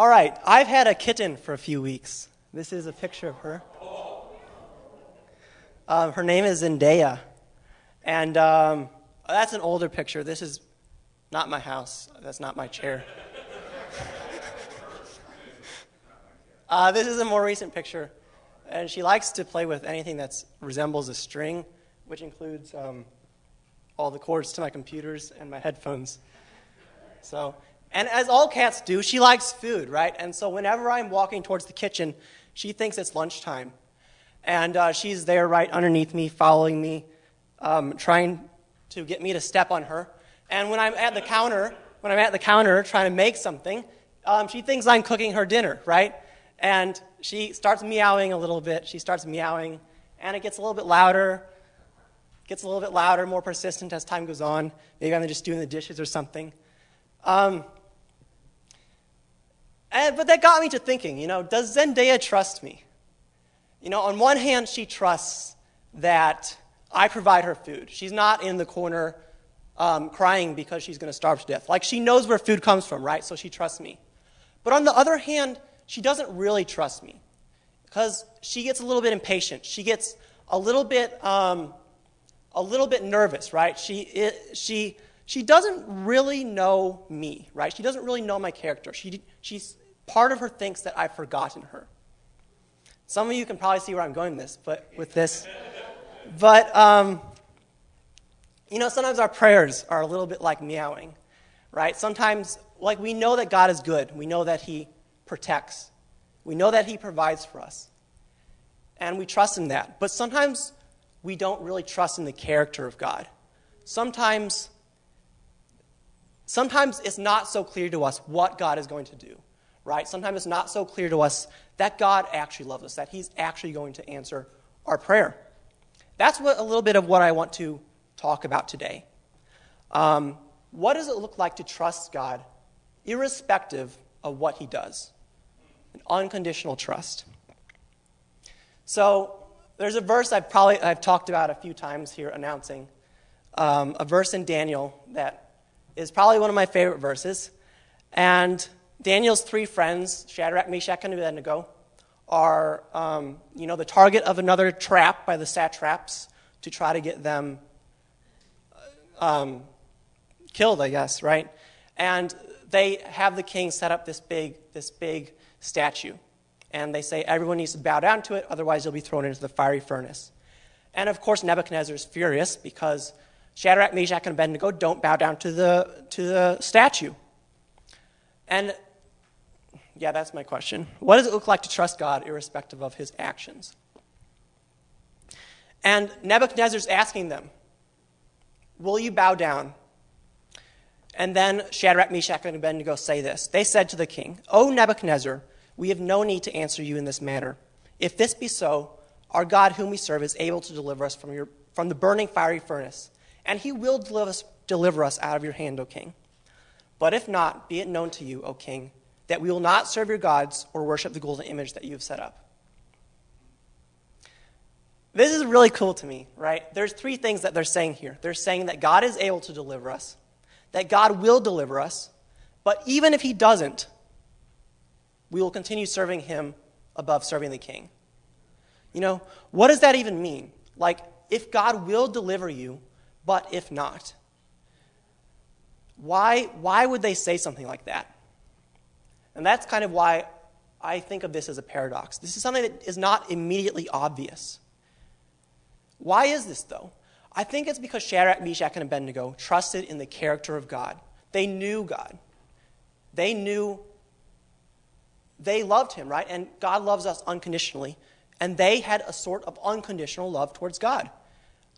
All right, I've had a kitten for a few weeks. This is a picture of her. Her name is Zendaya. And that's an older picture. This is not my house. That's not my chair. This is a more recent picture. And she likes to play with anything that resembles a string, which includes all the cords to my computers and my headphones. So, and as all cats do, she likes food, right? And so whenever I'm walking towards the kitchen, she thinks it's lunchtime. And she's there right underneath me, following me, trying to get me to step on her. And when I'm at the counter trying to make something, she thinks I'm cooking her dinner, right? And she starts meowing a little bit. And it gets a little bit louder, more persistent as time goes on. Maybe I'm just doing the dishes or something. But that got me to thinking, does Zendaya trust me? On one hand, she trusts that I provide her food. She's not in the corner crying because she's going to starve to death. Like, she knows where food comes from, right? So she trusts me. But on the other hand, she doesn't really trust me because she gets a little bit impatient. She gets a little bit nervous, right? She doesn't really know me, right? She doesn't really know my character. She's part of her thinks that I've forgotten her. Some of you can probably see where I'm going with this. But, sometimes our prayers are a little bit like meowing, right? Sometimes, we know that God is good. We know that he protects. We know that he provides for us. And we trust in that. But sometimes we don't really trust in the character of God. Sometimes it's not so clear to us what God is going to do, right? Sometimes it's not so clear to us that God actually loves us, that he's actually going to answer our prayer. That's a little bit of what I want to talk about today. What does it look like to trust God irrespective of what he does? An unconditional trust. So there's a verse I've talked about a few times here announcing, a verse in Daniel that is probably one of my favorite verses. And Daniel's three friends, Shadrach, Meshach, and Abednego, are, the target of another trap by the satraps to try to get them killed, I guess, right? And they have the king set up this big statue. And they say everyone needs to bow down to it, otherwise you'll be thrown into the fiery furnace. And, of course, Nebuchadnezzar is furious because Shadrach, Meshach, and Abednego don't bow down to the statue. And yeah, that's my question. What does it look like to trust God irrespective of his actions? And Nebuchadnezzar's asking them, will you bow down? And then Shadrach, Meshach, and Abednego say this. They said to the king, O Nebuchadnezzar, we have no need to answer you in this manner. If this be so, our God whom we serve is able to deliver us from the burning fiery furnace, and he will deliver us out of your hand, O king. But if not, be it known to you, O king, that we will not serve your gods or worship the golden image that you have set up. This is really cool to me, right? There's three things that they're saying here. They're saying that God is able to deliver us, that God will deliver us, but even if he doesn't, we will continue serving him above serving the king. What does that even mean? If God will deliver you, but if not, why would they say something like that? And that's kind of why I think of this as a paradox. This is something that is not immediately obvious. Why is this, though? I think it's because Shadrach, Meshach, and Abednego trusted in the character of God. They knew God. They loved him, right? And God loves us unconditionally. And they had a sort of unconditional love towards God.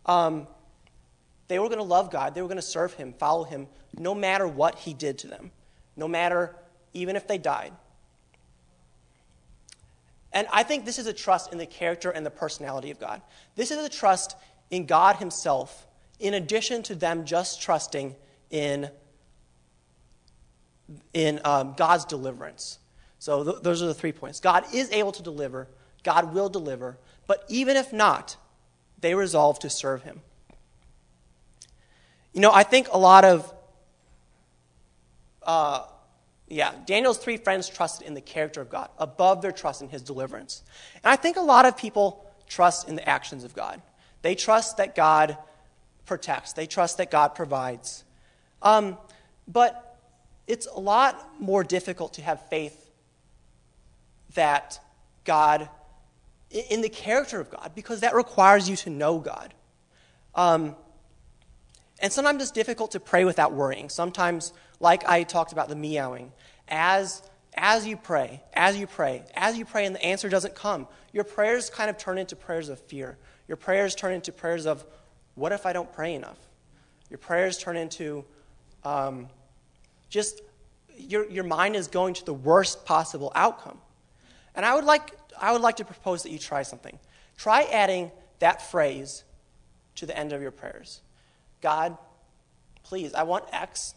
They were going to love God. They were going to serve him, follow him, no matter what he did to them, even if they died. And I think this is a trust in the character and the personality of God. This is a trust in God himself, in addition to them just trusting in God's deliverance. So those are the 3 points. God is able to deliver. God will deliver. But even if not, they resolve to serve him. I think a lot of Yeah, Daniel's three friends trusted in the character of God, above their trust in his deliverance. And I think a lot of people trust in the actions of God. They trust that God protects. They trust that God provides. But it's a lot more difficult to have faith that God, in the character of God, because that requires you to know God. And sometimes it's difficult to pray without worrying. Sometimes, like I talked about the meowing, as you pray, and the answer doesn't come, your prayers kind of turn into prayers of fear. Your prayers turn into prayers of, what if I don't pray enough? Your prayers turn into your mind is going to the worst possible outcome. And I would like to propose that you try something. Try adding that phrase to the end of your prayers. God, please, I want X,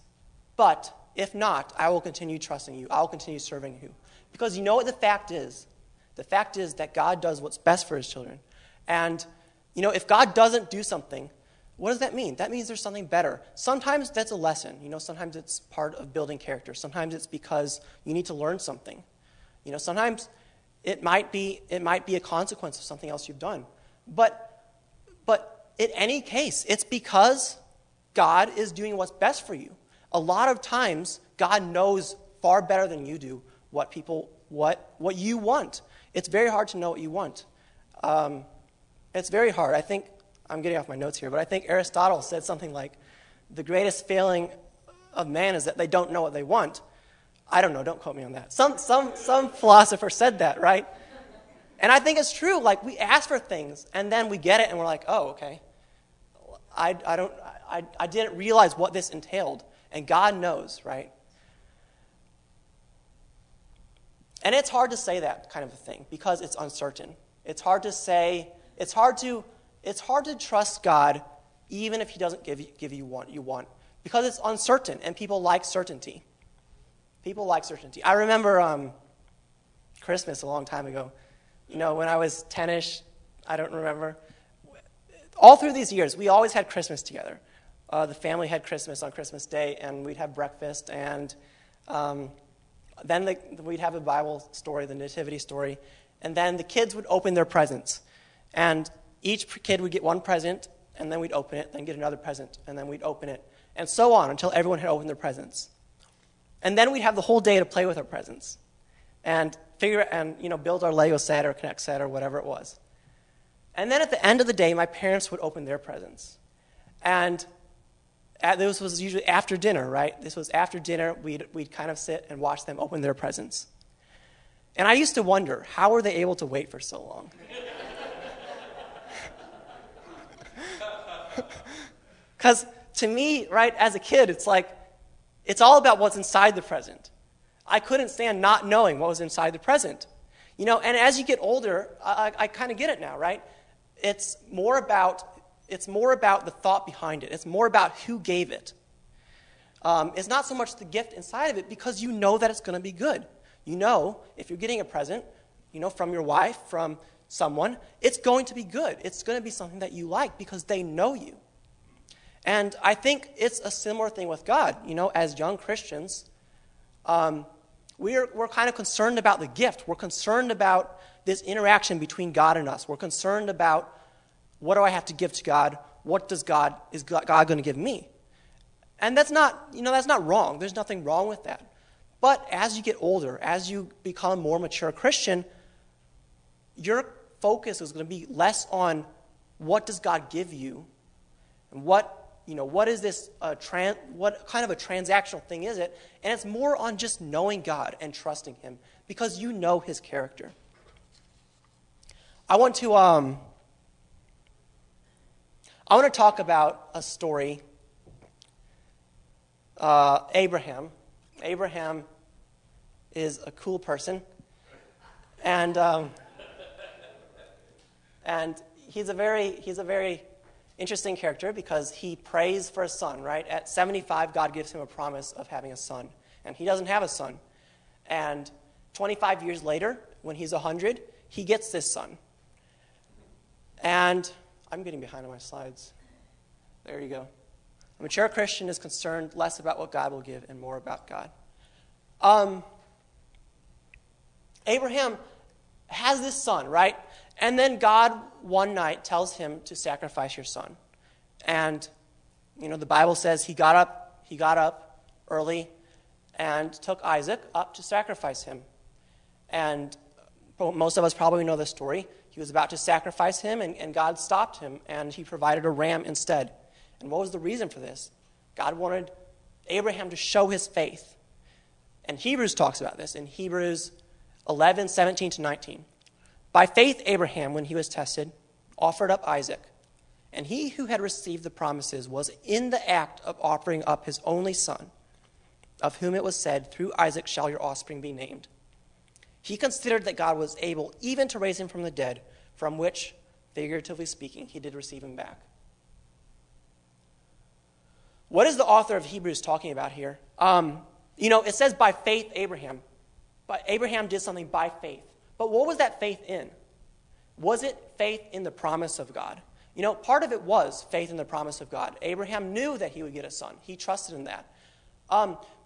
but if not, I will continue trusting you. I will continue serving you. Because you know what the fact is? The fact is that God does what's best for his children. And, if God doesn't do something, what does that mean? That means there's something better. Sometimes that's a lesson. Sometimes it's part of building character. Sometimes it's because you need to learn something. Sometimes it might be a consequence of something else you've done. But in any case, it's because God is doing what's best for you. A lot of times, God knows far better than you do what you want. It's very hard to know what you want. It's very hard. I think I'm getting off my notes here, but I think Aristotle said something like, the greatest failing of man is that they don't know what they want. I don't know, don't quote me on that. Some philosopher said that, right? And I think it's true. We ask for things, and then we get it, and we're like, oh, okay. I didn't realize what this entailed. And God knows, right? And it's hard to say that kind of a thing because it's uncertain. It's hard to trust God even if he doesn't give you what you want because it's uncertain and people like certainty. I remember Christmas a long time ago. When I was 10-ish, I don't remember. All through these years, we always had Christmas together. The family had Christmas on Christmas Day, and we'd have breakfast, and then we'd have a Bible story, the nativity story, and then the kids would open their presents. And each kid would get one present, and then we'd open it, then get another present, and then we'd open it, and so on until everyone had opened their presents. And then we'd have the whole day to play with our presents and build our Lego set or Connect set or whatever it was. And then at the end of the day, my parents would open their presents. And this was usually after dinner, right? This was after dinner. We'd kind of sit and watch them open their presents. And I used to wonder, how were they able to wait for so long? Because to me, right, as a kid, it's like, it's all about what's inside the present. I couldn't stand not knowing what was inside the present. And as you get older, I kind of get it now, right? It's more about the thought behind it. It's more about who gave it. It's not so much the gift inside of it because you know that it's going to be good. If you're getting a present, from your wife, from someone, it's going to be good. It's going to be something that you like because they know you. And I think it's a similar thing with God. As young Christians, we're kind of concerned about the gift. We're concerned about this interaction between God and us. We're concerned about, what do I have to give to God? What is God going to give me? And that's not wrong. There's nothing wrong with that. But as you get older, as you become a more mature Christian, your focus is going to be less on what does God give you, and what is this? What kind of a transactional thing is it? And it's more on just knowing God and trusting him because you know his character. I want to talk about a story, Abraham. Abraham is a cool person, and he's a very interesting character because he prays for a son, right? At 75, God gives him a promise of having a son, and he doesn't have a son. And 25 years later, when he's 100, he gets this son. And I'm getting behind on my slides. There you go. A mature Christian is concerned less about what God will give and more about God. Abraham has this son, right? And then God one night tells him to sacrifice your son. And, you know, the Bible says he got up early and took Isaac up to sacrifice him. And most of us probably know the story. He was about to sacrifice him, and God stopped him, and he provided a ram instead. And what was the reason for this? God wanted Abraham to show his faith. And Hebrews talks about this in Hebrews 11, 17 to 19. By faith, Abraham, when he was tested, offered up Isaac. And he who had received the promises was in the act of offering up his only son, of whom it was said, through Isaac shall your offspring be named. He considered that God was able even to raise him from the dead, from which, figuratively speaking, he did receive him back. What is the author of Hebrews talking about here? You know, it says by faith Abraham. But Abraham did something by faith. But what was that faith in? Was it faith in the promise of God? You know, part of it was faith in the promise of God. Abraham knew that he would get a son. He trusted in that.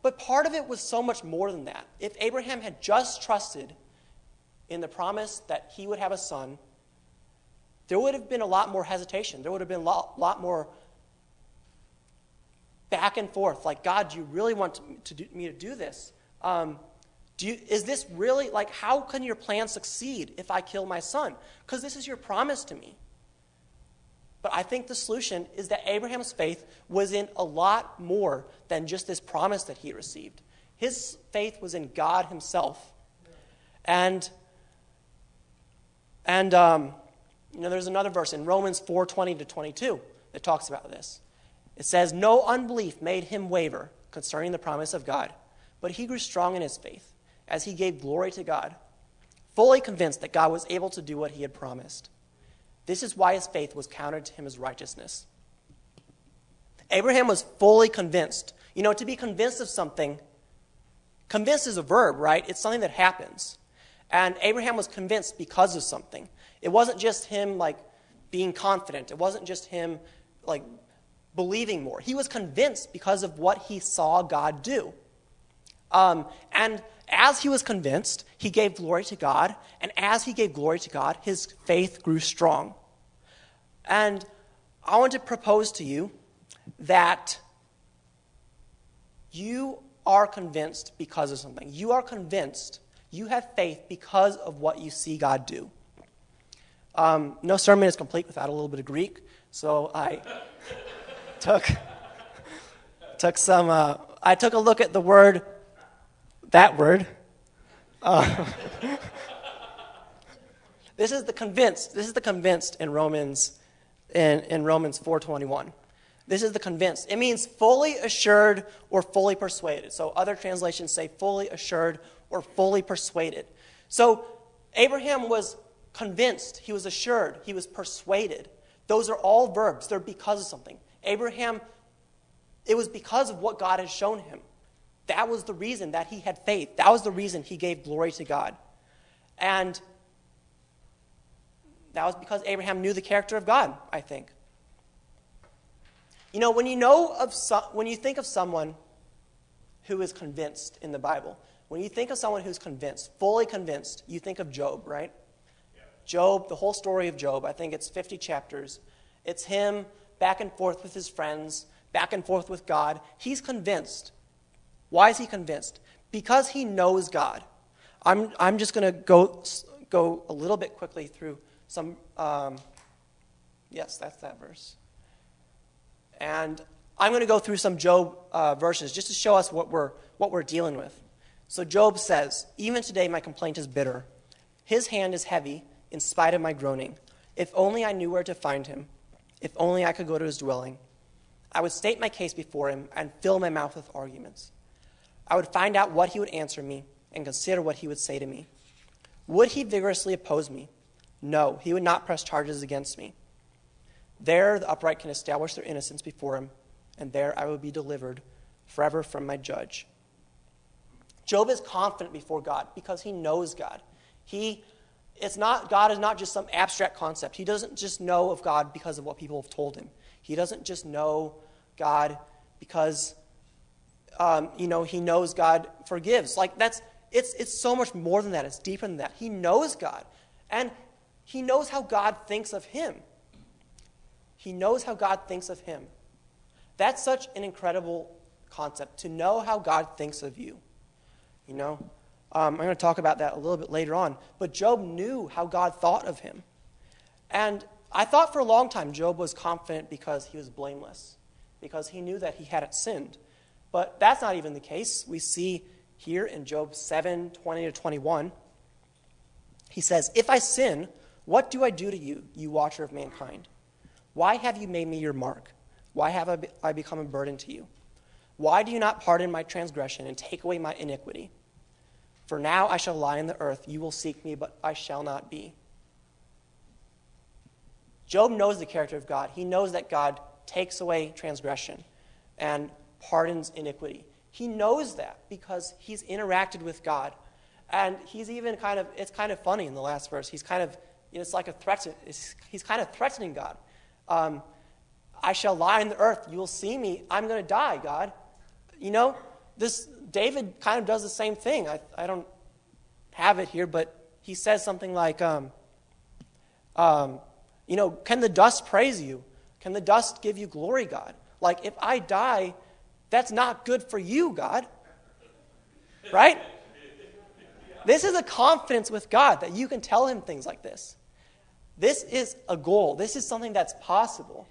But part of it was so much more than that. If Abraham had just trusted in the promise that he would have a son, there would have been a lot more hesitation. There would have been a lot more back and forth, like, God, do you really want me to do this? Is this really, like, how can your plan succeed if I kill my son? Because this is your promise to me. But I think the solution is that Abraham's faith was in a lot more than just this promise that he received. His faith was in God himself. And you know, there's another verse in Romans 4:20 to 22 that talks about this. It says, no unbelief made him waver concerning the promise of God, but he grew strong in his faith as he gave glory to God, fully convinced that God was able to do what he had promised. This is why his faith was counted to him as righteousness. Abraham was fully convinced. You know, to be convinced of something, convinced is a verb, right? It's something that happens. And Abraham was convinced because of something. It wasn't just him, like, being confident. It wasn't just him, like, believing more. He was convinced because of what he saw God do. And as he was convinced, he gave glory to God. And as he gave glory to God, his faith grew strong. And I want to propose to you that you are convinced because of something. You are convinced. You have faith because of what you see God do. No sermon is complete without a little bit of Greek. So I... I took a look at that word. This is the convinced. This is the convinced in Romans, in Romans 4:21. This is the convinced. It means fully assured or fully persuaded. So other translations say fully assured or fully persuaded. So Abraham was convinced. He was assured. He was persuaded. Those are all verbs. They're because of something. Abraham, it was because of what God had shown him. That was the reason that he had faith. That was the reason he gave glory to God. And that was because Abraham knew the character of God, I think. You know, when you think of someone who is convinced in the Bible, when you think of someone who's convinced, fully convinced, you think of Job, right? Yeah. Job, the whole story of Job, I think it's 50 chapters. It's him back and forth with his friends, back and forth with God. He's convinced. Why is he convinced? Because he knows God. I'm just going to go a little bit quickly through some. Yes, that's that verse. And I'm going to go through some Job verses just to show us what we're dealing with. So Job says, "Even today my complaint is bitter. His hand is heavy in spite of my groaning. If only I knew where to find him. If only I could go to his dwelling. I would state my case before him and fill my mouth with arguments. I would find out what he would answer me and consider what he would say to me. Would he vigorously oppose me? No, he would not press charges against me. There the upright can establish their innocence before him, and there I will be delivered forever from my judge." Job is confident before God because he knows God. God is not just some abstract concept. He doesn't just know of God because of what people have told him. He doesn't just know God because he knows God forgives. Like it's so much more than that. It's deeper than that. He knows God, and he knows how God thinks of him. He knows how God thinks of him. That's such an incredible concept, to know how God thinks of you. You know, I'm going to talk about that a little bit later on. But Job knew how God thought of him. And I thought for a long time Job was confident because he was blameless, because he knew that he hadn't sinned. But that's not even the case. We see here in Job 7:20-21, he says, "If I sin, what do I do to you, you watcher of mankind? Why have you made me your mark? Why have I become a burden to you? Why do you not pardon my transgression and take away my iniquity? For now I shall lie in the earth. You will seek me, but I shall not be." Job knows the character of God. He knows that God takes away transgression and pardons iniquity. He knows that because he's interacted with God. And he's even it's kind of funny in the last verse. He's it's like a threat. He's kind of threatening God. I shall lie in the earth. You will see me. I'm going to die, God. You know, this David kind of does the same thing. I don't have it here, but he says something like, can the dust praise you? Can the dust give you glory, God? Like, if I die, that's not good for you, God. Right? This is a confidence with God that you can tell him things like this. This is a goal. This is something that's possible.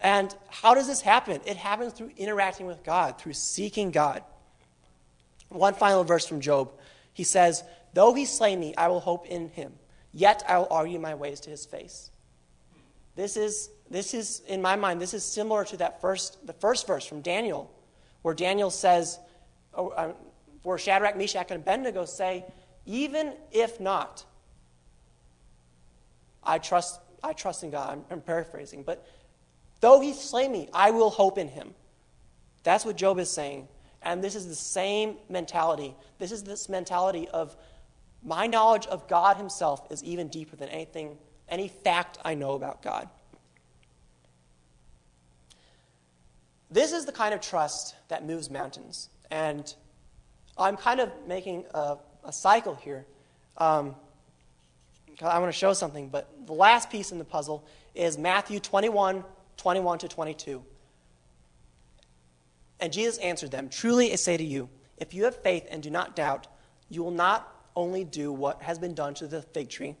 And how does this happen? It happens through interacting with God, through seeking God. One final verse from Job. He says, "Though he slay me, I will hope in him. Yet I will argue my ways to his face." This is in my mind, this is similar to the first verse from Daniel, where Daniel says, where Shadrach, Meshach, and Abednego say, "Even if not, I trust in God." I'm paraphrasing, but "though he slay me, I will hope in him." That's what Job is saying. And this is the same mentality. This is this mentality of, my knowledge of God himself is even deeper than any fact I know about God. This is the kind of trust that moves mountains. And I'm kind of making a cycle here. I want to show something, but the last piece in the puzzle is Matthew 21:21-22. "And Jesus answered them, 'Truly I say to you, if you have faith and do not doubt, you will not only do what has been done to the fig tree,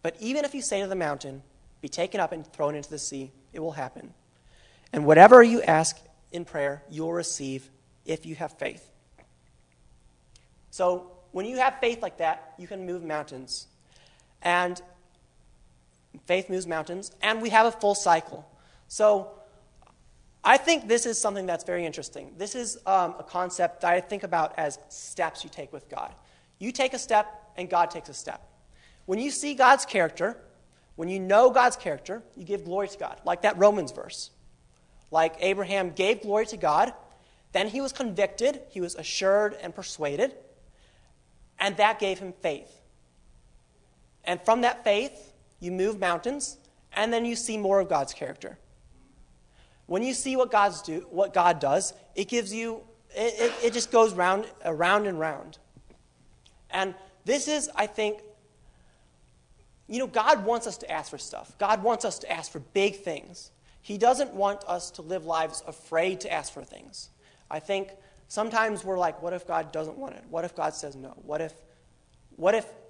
but even if you say to the mountain, be taken up and thrown into the sea, it will happen. And whatever you ask in prayer, you will receive if you have faith.'" So when you have faith like that, you can move mountains. And faith moves mountains, and we have a full cycle. So I think this is something that's very interesting. This is a concept that I think about as steps you take with God. You take a step, and God takes a step. When you see God's character, when you know God's character, you give glory to God, like that Romans verse. Like Abraham gave glory to God, then he was convicted, he was assured and persuaded, and that gave him faith. And from that faith, you move mountains, and then you see more of God's character. When you see what God does, it gives you, it just goes round and round. And this is, I think, God wants us to ask for stuff. God wants us to ask for big things. He doesn't want us to live lives afraid to ask for things. I think sometimes we're like, what if God doesn't want it? What if God says no? What if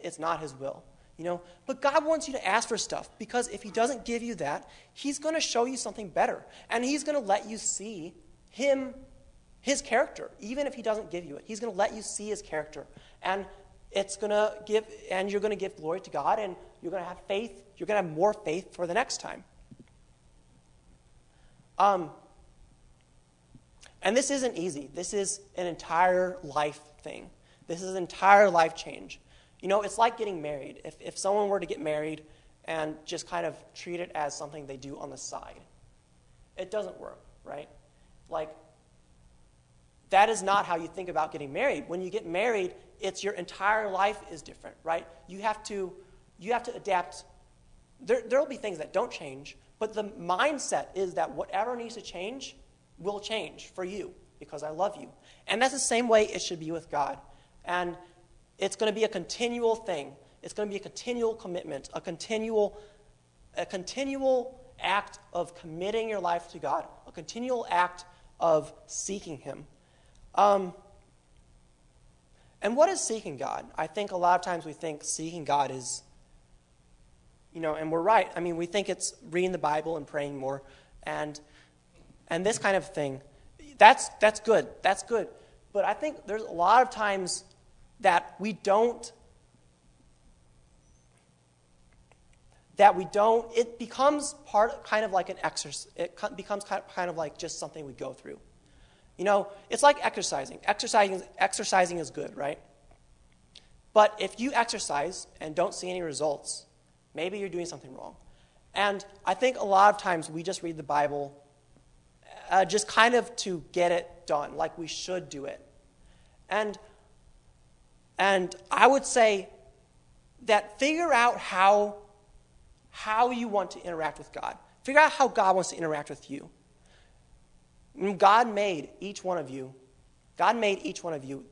it's not his will? But God wants you to ask for stuff, because if he doesn't give you that, he's going to show you something better. And he's going to let you see his character, even if he doesn't give you it. He's going to let you see his character. And you're going to give glory to God, and you're going to have faith. You're going to have more faith for the next time. And this isn't easy. This is an entire life thing. This is an entire life change. It's like getting married. If someone were to get married and just kind of treat it as something they do on the side, it doesn't work, right? Like, that is not how you think about getting married. When you get married, it's your entire life is different, right? You have to adapt. There will be things that don't change, but the mindset is that whatever needs to change will change for you, because I love you. And that's the same way it should be with God. And it's going to be a continual thing. It's going to be a continual commitment, a continual act of committing your life to God, a continual act of seeking Him. And what is seeking God? I think a lot of times we think seeking God is, and we're right. I mean, we think it's reading the Bible and praying more and this kind of thing. That's good. That's good. But I think there's a lot of times that we don't, it becomes kind of like an exercise. It becomes kind of like just something we go through. It's like exercising. Exercising is good, right? But if you exercise and don't see any results, maybe you're doing something wrong. And I think a lot of times we just read the Bible just kind of to get it done, like we should do it. And I would say that figure out how you want to interact with God. Figure out how God wants to interact with you. God made each one of you. God made each one of you.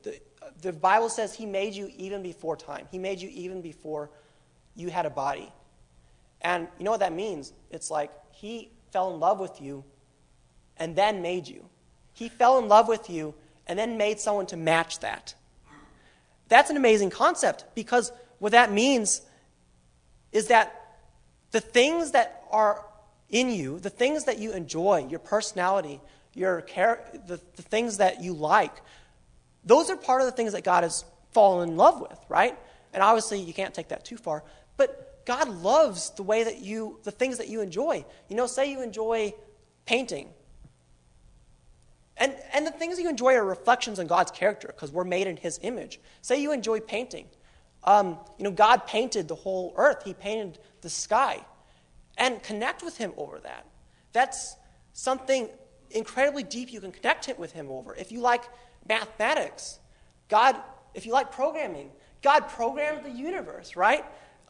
The Bible says He made you even before time. He made you even before you had a body. And you know what that means? It's like He fell in love with you and then made you. He fell in love with you and then made someone to match that. That's an amazing concept, because what that means is that the things that are in you, the things that you enjoy, your personality, your character, the things that you like, those are part of the things that God has fallen in love with, right? And obviously you can't take that too far, but God loves the way that the things that you enjoy. Say you enjoy painting. And the things that you enjoy are reflections on God's character, because we're made in His image. Say you enjoy painting. God painted the whole earth. He painted the sky. And connect with Him over that. That's something incredibly deep you can connect with Him over. If you like mathematics, if you like programming, God programmed the universe, right?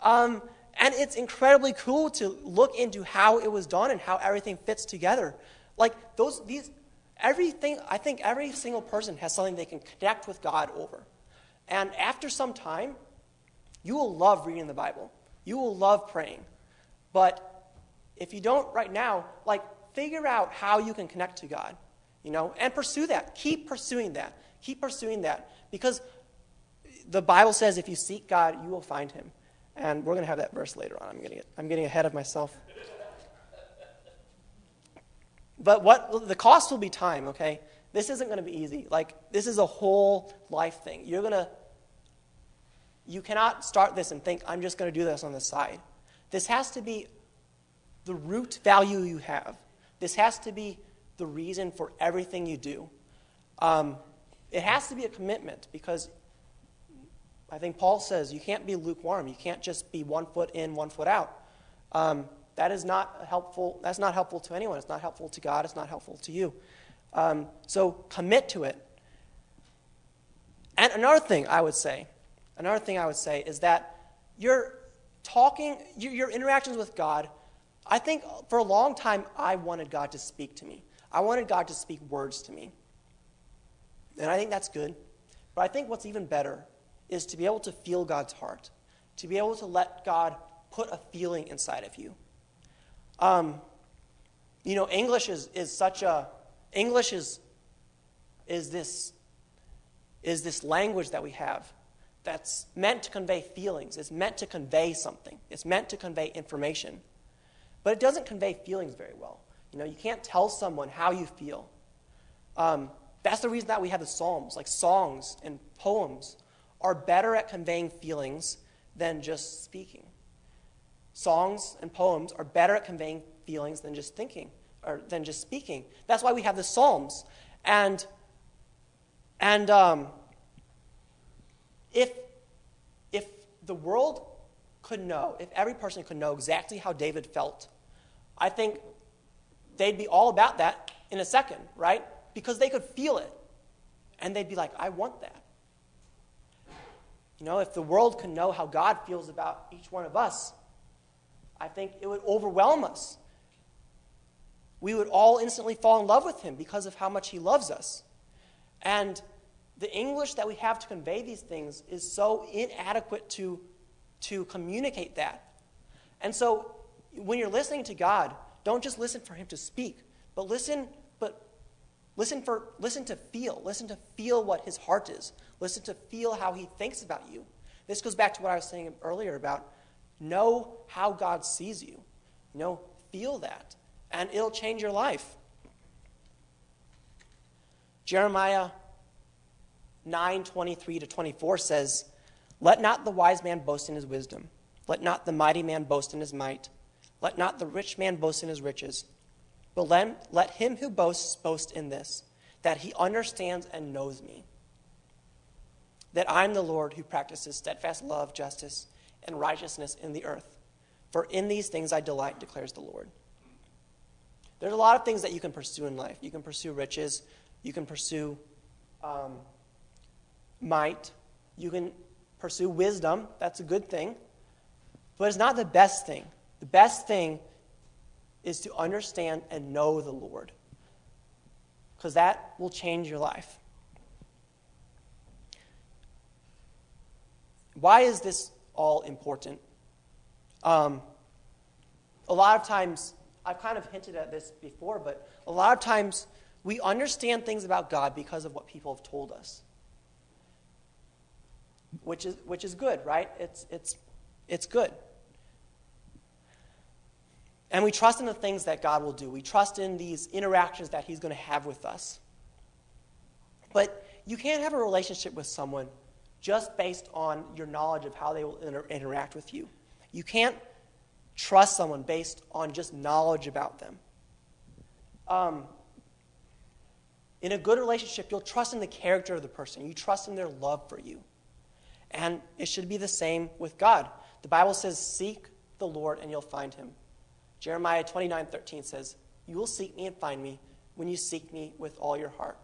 And it's incredibly cool to look into how it was done and how everything fits together. Like everything, I think every single person has something they can connect with God over. And after some time, you will love reading the Bible. You will love praying. But if you don't right now, figure out how you can connect to God, and pursue that. Keep pursuing that. Because the Bible says if you seek God, you will find Him. And we're going to have that verse later on. I'm getting ahead of myself. But the cost will be time, okay? This isn't going to be easy. This is a whole life thing. You cannot start this and think, I'm just going to do this on the side. This has to be the root value you have. This has to be the reason for everything you do. It has to be a commitment, because I think Paul says you can't be lukewarm. You can't just be one foot in, one foot out. That's not helpful to anyone. It's not helpful to God. It's not helpful to you. So commit to it. And another thing I would say is that your interactions with God, I think for a long time I wanted God to speak to me. I wanted God to speak words to me. And I think that's good. But I think what's even better is to be able to feel God's heart, to be able to let God put a feeling inside of you. English is this language that we have that's meant to convey feelings. It's meant to convey something. It's meant to convey information. But it doesn't convey feelings very well. You can't tell someone how you feel. That's the reason that we have the Psalms. Songs and poems are better at conveying feelings than just speaking. Songs and poems are better at conveying feelings than just thinking or than just speaking. That's why we have the Psalms. If the world could know, if every person could know exactly how David felt, I think they'd be all about that in a second, right? Because they could feel it. And they'd be like, I want that. If the world could know how God feels about each one of us, I think it would overwhelm us. We would all instantly fall in love with Him because of how much He loves us. And the English that we have to convey these things is so inadequate to communicate that. And so when you're listening to God, don't just listen for him to speak, but listen to feel what his heart is. Listen to feel how he thinks about you. This goes back to what I was saying earlier about know how God sees you. You know, feel that, and it'll change your life. Jeremiah 9:23-24 says, "Let not the wise man boast in his wisdom. Let not the mighty man boast in his might. Let not the rich man boast in his riches. But let him who boasts boast in this, that he understands and knows me, that I am the Lord who practices steadfast love, justice, and righteousness in the earth. For in these things I delight, declares the Lord." There's a lot of things that you can pursue in life. You can pursue riches. You can pursue might. You can pursue wisdom. That's a good thing. But it's not the best thing. The best thing is to understand and know the Lord, because that will change your life. Why is this all important? A lot of times, I've kind of hinted at this before, but a lot of times we understand things about God because of what people have told us, which is good, right? It's good. And we trust in the things that God will do. We trust in these interactions that he's going to have with us. But you can't have a relationship with someone just based on your knowledge of how they will interact with you. You can't trust someone based on just knowledge about them. In a good relationship, you'll trust in the character of the person. You trust in their love for you. And it should be the same with God. The Bible says, "Seek the Lord and you'll find him." Jeremiah 29:13 says, "You will seek me and find me when you seek me with all your heart."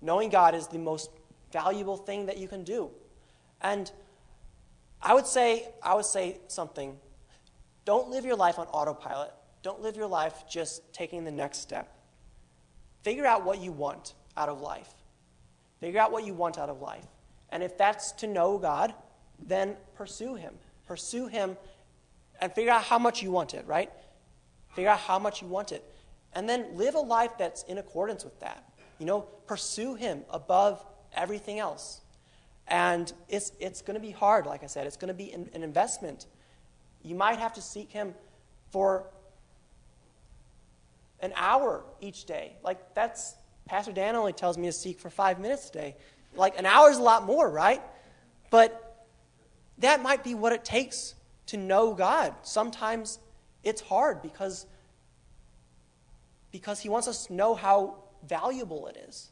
Knowing God is the most valuable thing that you can do. And I would say something. Don't live your life on autopilot. Don't live your life just taking the next step. Figure out what you want out of life. And if that's to know God, then pursue him. Pursue him. And figure out how much you want it, right? Figure out how much you want it. And then live a life that's in accordance with that. You know, pursue him above everything else. And it's going to be hard, like I said. It's going to be an investment. You might have to seek him for an hour each day. Like, that's, Pastor Dan only tells me to seek for 5 minutes a day. Like, an hour is a lot more, right? But that might be what it takes to know God. Sometimes it's hard because he wants us to know how valuable it is.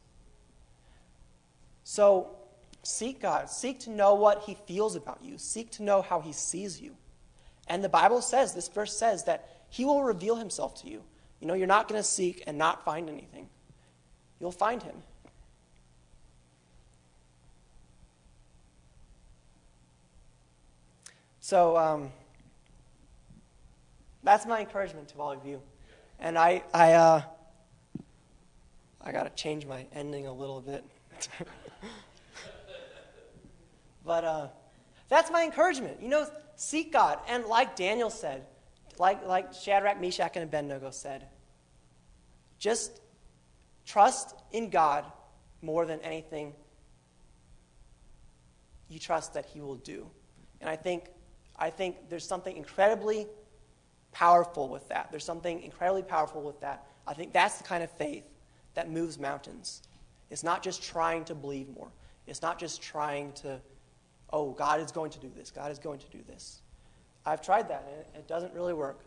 So seek God. Seek to know what he feels about you. Seek to know how he sees you. And the Bible says, this verse says, that he will reveal himself to you. You know, you're not going to seek and not find anything. You'll find him. So that's my encouragement to all of you. And I got to change my ending a little bit. But that's my encouragement. You know, seek God. And like Daniel said, like Shadrach, Meshach, and Abednego said, just trust in God more than anything. You trust that he will do. And I think there's something incredibly powerful with that. I think that's the kind of faith that moves mountains. It's not just trying to believe more. It's not just trying to, oh, God is going to do this. I've tried that, and it doesn't really work.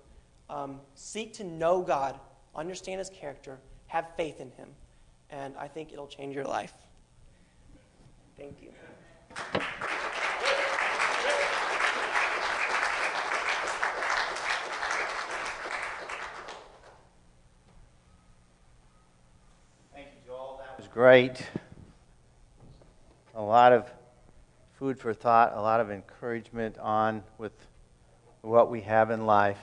Seek to know God, understand his character, have faith in him, and I think it'll change your life. Thank you. Great. A lot of food for thought, a lot of encouragement on with what we have in life.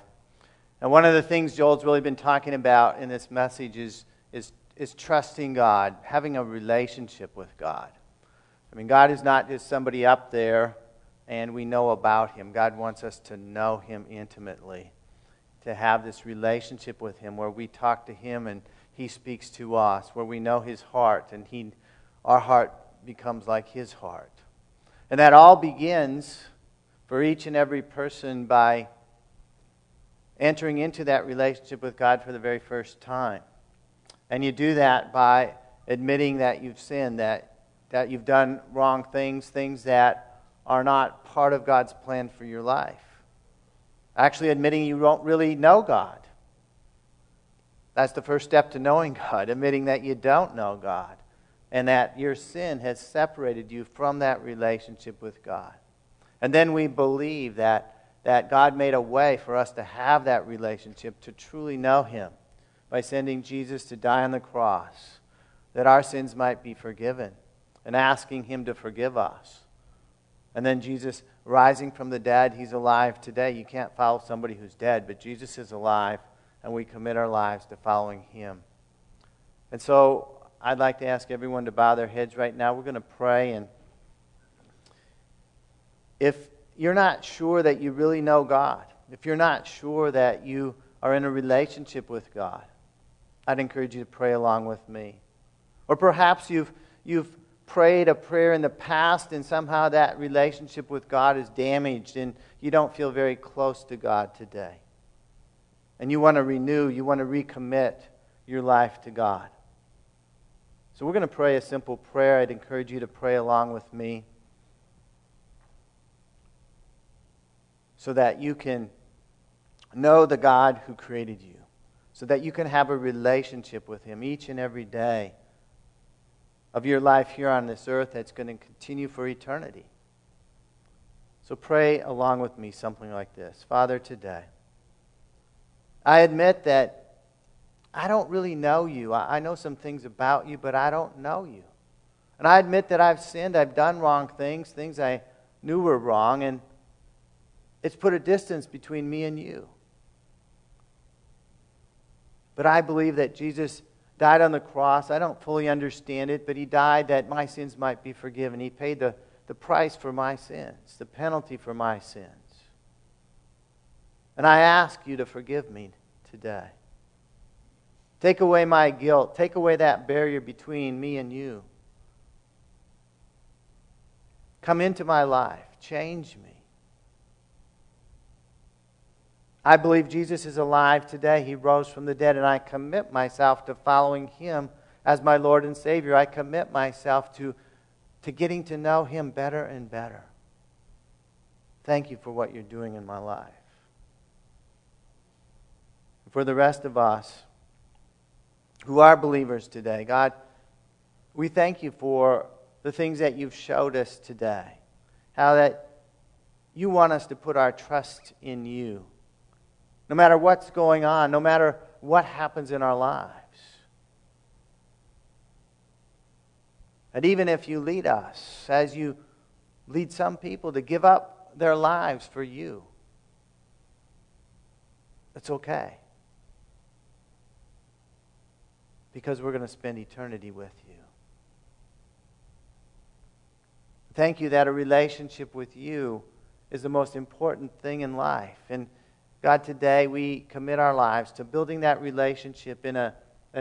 And one of the things Joel's really been talking about in this message is is trusting God, having a relationship with God. I mean, God is not just somebody up there and we know about him. God wants us to know him intimately, to have this relationship with him where we talk to him and he speaks to us, where we know his heart and our heart becomes like his heart. And that all begins for each and every person by entering into that relationship with God for the very first time. And you do that by admitting that you've sinned, that you've done wrong things, things that are not part of God's plan for your life. Actually admitting you don't really know God. That's the first step to knowing God, admitting that you don't know God and that your sin has separated you from that relationship with God. And then we believe that God made a way for us to have that relationship, to truly know him by sending Jesus to die on the cross, that our sins might be forgiven, and asking him to forgive us. And then Jesus rising from the dead, he's alive today. You can't follow somebody who's dead, but Jesus is alive, and we commit our lives to following him. And so I'd like to ask everyone to bow their heads right now. We're going to pray, and if you're not sure that you really know God, if you're not sure that you are in a relationship with God, I'd encourage you to pray along with me. Or perhaps you've prayed a prayer in the past and somehow that relationship with God is damaged and you don't feel very close to God today. And you want to renew, you want to recommit your life to God. So we're going to pray a simple prayer. I'd encourage you to pray along with me, so that you can know the God who created you, so that you can have a relationship with him each and every day of your life here on this earth that's going to continue for eternity. So pray along with me something like this. Father, today, I admit that I don't really know you. I know some things about you, but I don't know you. And I admit that I've sinned, I've done wrong things, things I knew were wrong, and it's put a distance between me and you. But I believe that Jesus died on the cross. I don't fully understand it, but he died that my sins might be forgiven. He paid the price for my sins, the penalty for my sins. And I ask you to forgive me today. Take away my guilt. Take away that barrier between me and you. Come into my life. Change me. I believe Jesus is alive today. He rose from the dead, and I commit myself to following him as my Lord and Savior. I commit myself to getting to know him better and better. Thank you for what you're doing in my life. For the rest of us who are believers today, God, we thank you for the things that you've showed us today, how that you want us to put our trust in you. No matter what's going on, no matter what happens in our lives. And even if you lead us, as you lead some people to give up their lives for you, it's okay. Because we're going to spend eternity with you. Thank you that a relationship with you is the most important thing in life. And God, today we commit our lives to building that relationship in a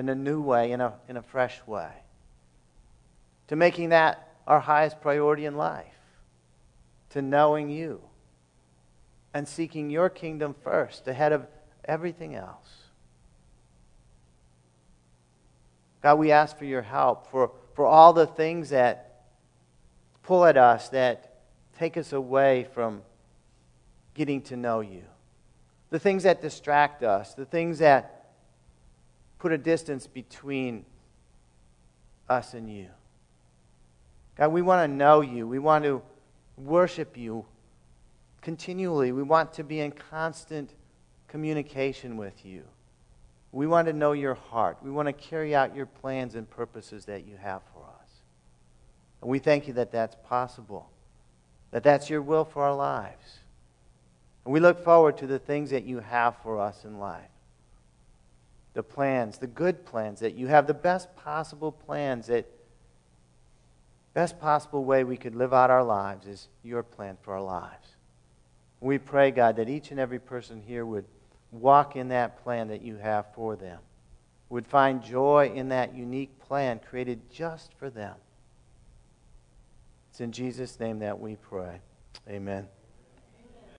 new way, in a fresh way. To making that our highest priority in life. To knowing you. And seeking your kingdom first, ahead of everything else. God, we ask for your help, for all the things that pull at us, that take us away from getting to know you. The things that distract us, the things that put a distance between us and you. God, we want to know you. We want to worship you continually. We want to be in constant communication with you. We want to know your heart. We want to carry out your plans and purposes that you have for us. And we thank you that that's possible, that that's your will for our lives. And we look forward to the things that you have for us in life. the plans, the good plans, that you have the best possible plans, that best possible way we could live out our lives is your plan for our lives. We pray, God, that each and every person here would walk in that plan that you have for them, would find joy in that unique plan created just for them. It's in Jesus' name that we pray. Amen.